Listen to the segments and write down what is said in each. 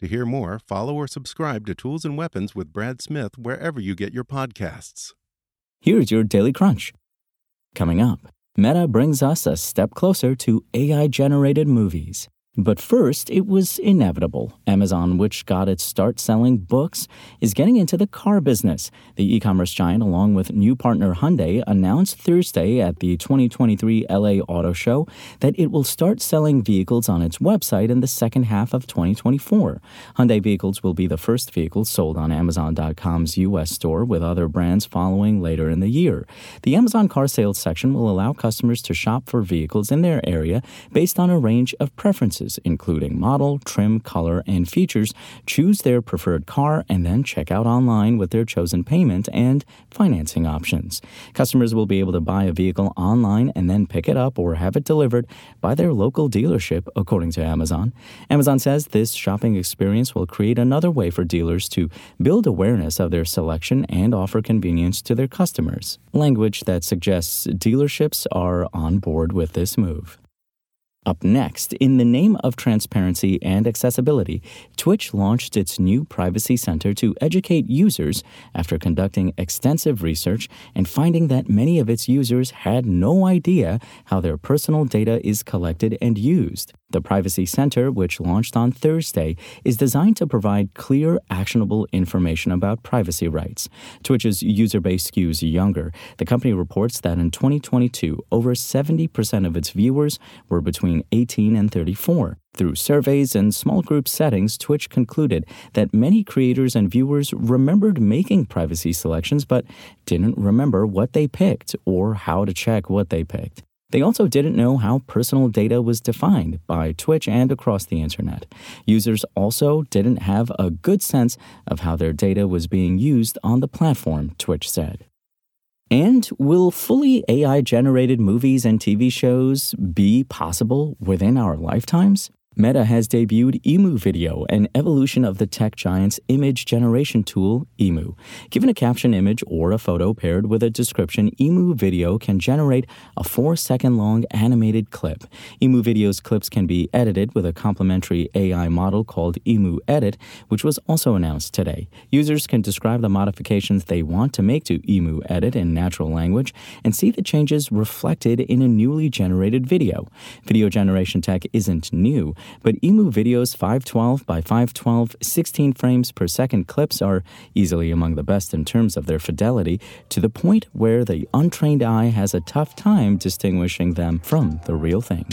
To hear more, follow or subscribe to Tools and Weapons with Brad Smith wherever you get your podcasts. Here's your Daily Crunch. Coming up, Meta brings us a step closer to AI-generated movies. But first, it was inevitable. Amazon, which got its start selling books, is getting into the car business. The e-commerce giant, along with new partner Hyundai, announced Thursday at the 2023 LA Auto Show that it will start selling vehicles on its website in the second half of 2024. Hyundai vehicles will be the first vehicles sold on Amazon.com's U.S. store, with other brands following later in the year. The Amazon car sales section will allow customers to shop for vehicles in their area based on a range of preferences, including model, trim, color, and features, choose their preferred car, and then check out online with their chosen payment and financing options. Customers will be able to buy a vehicle online and then pick it up or have it delivered by their local dealership, according to Amazon. Amazon says this shopping experience will create another way for dealers to build awareness of their selection and offer convenience to their customers. Language that suggests dealerships are on board with this move. Up next, in the name of transparency and accessibility, Twitch launched its new Privacy Center to educate users after conducting extensive research and finding that many of its users had no idea how their personal data is collected and used. The Privacy Center, which launched on Thursday, is designed to provide clear, actionable information about privacy rights. Twitch's user base skews younger. The company reports that in 2022, over 70% of its viewers were between 18 and 34. Through surveys and small group settings, Twitch concluded that many creators and viewers remembered making privacy selections but didn't remember what they picked or how to check what they picked. They also didn't know how personal data was defined by Twitch and across the internet. Users also didn't have a good sense of how their data was being used on the platform, Twitch said. And will fully AI-generated movies and TV shows be possible within our lifetimes? Meta has debuted Emu Video, an evolution of the tech giant's image generation tool, Emu. Given a caption image or a photo paired with a description, Emu Video can generate a 4-second-long animated clip. Emu Video's clips can be edited with a complementary AI model called Emu Edit, which was also announced today. Users can describe the modifications they want to make to Emu Edit in natural language and see the changes reflected in a newly generated video. Video generation tech isn't new, but Emu Video's 512 by 512 16 frames per second clips are easily among the best in terms of their fidelity, to the point where the untrained eye has a tough time distinguishing them from the real thing.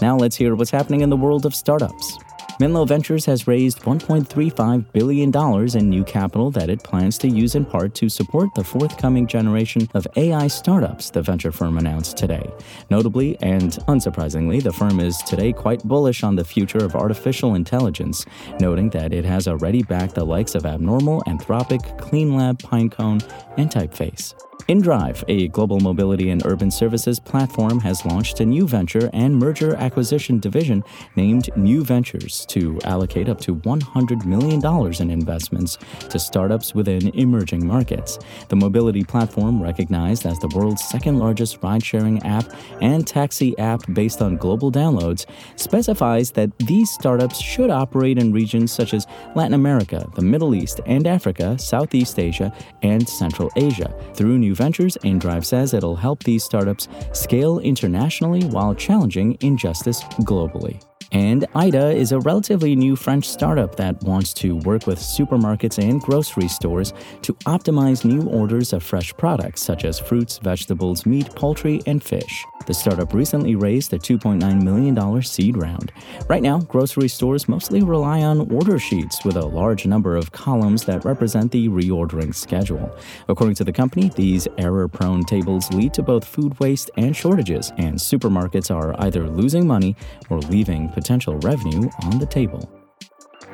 Now let's hear what's happening in the world of startups. Menlo Ventures has raised $1.35 billion in new capital that it plans to use in part to support the forthcoming generation of AI startups, the venture firm announced today. Notably and unsurprisingly, the firm is today quite bullish on the future of artificial intelligence, noting that it has already backed the likes of Abnormal, Anthropic, CleanLab, Pinecone, and Typeface. InDrive, a global mobility and urban services platform, has launched a new venture and merger acquisition division named New Ventures to allocate up to $100 million in investments to startups within emerging markets. The mobility platform, recognized as the world's second largest ride-sharing app and taxi app based on global downloads, specifies that these startups should operate in regions such as Latin America, the Middle East and Africa, Southeast Asia, and Central Asia. Through New Ventures, InDrive says it'll help these startups scale internationally while challenging injustice globally. And Ida is a relatively new French startup that wants to work with supermarkets and grocery stores to optimize new orders of fresh products such as fruits, vegetables, meat, poultry, and fish. The startup recently raised a $2.9 million seed round. Right now, grocery stores mostly rely on order sheets with a large number of columns that represent the reordering schedule. According to the company, these error-prone tables lead to both food waste and shortages, and supermarkets are either losing money or leaving potential revenue on the table.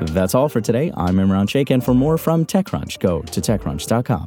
That's all for today. I'm Imran Sheikh, and for more from TechCrunch, go to TechCrunch.com.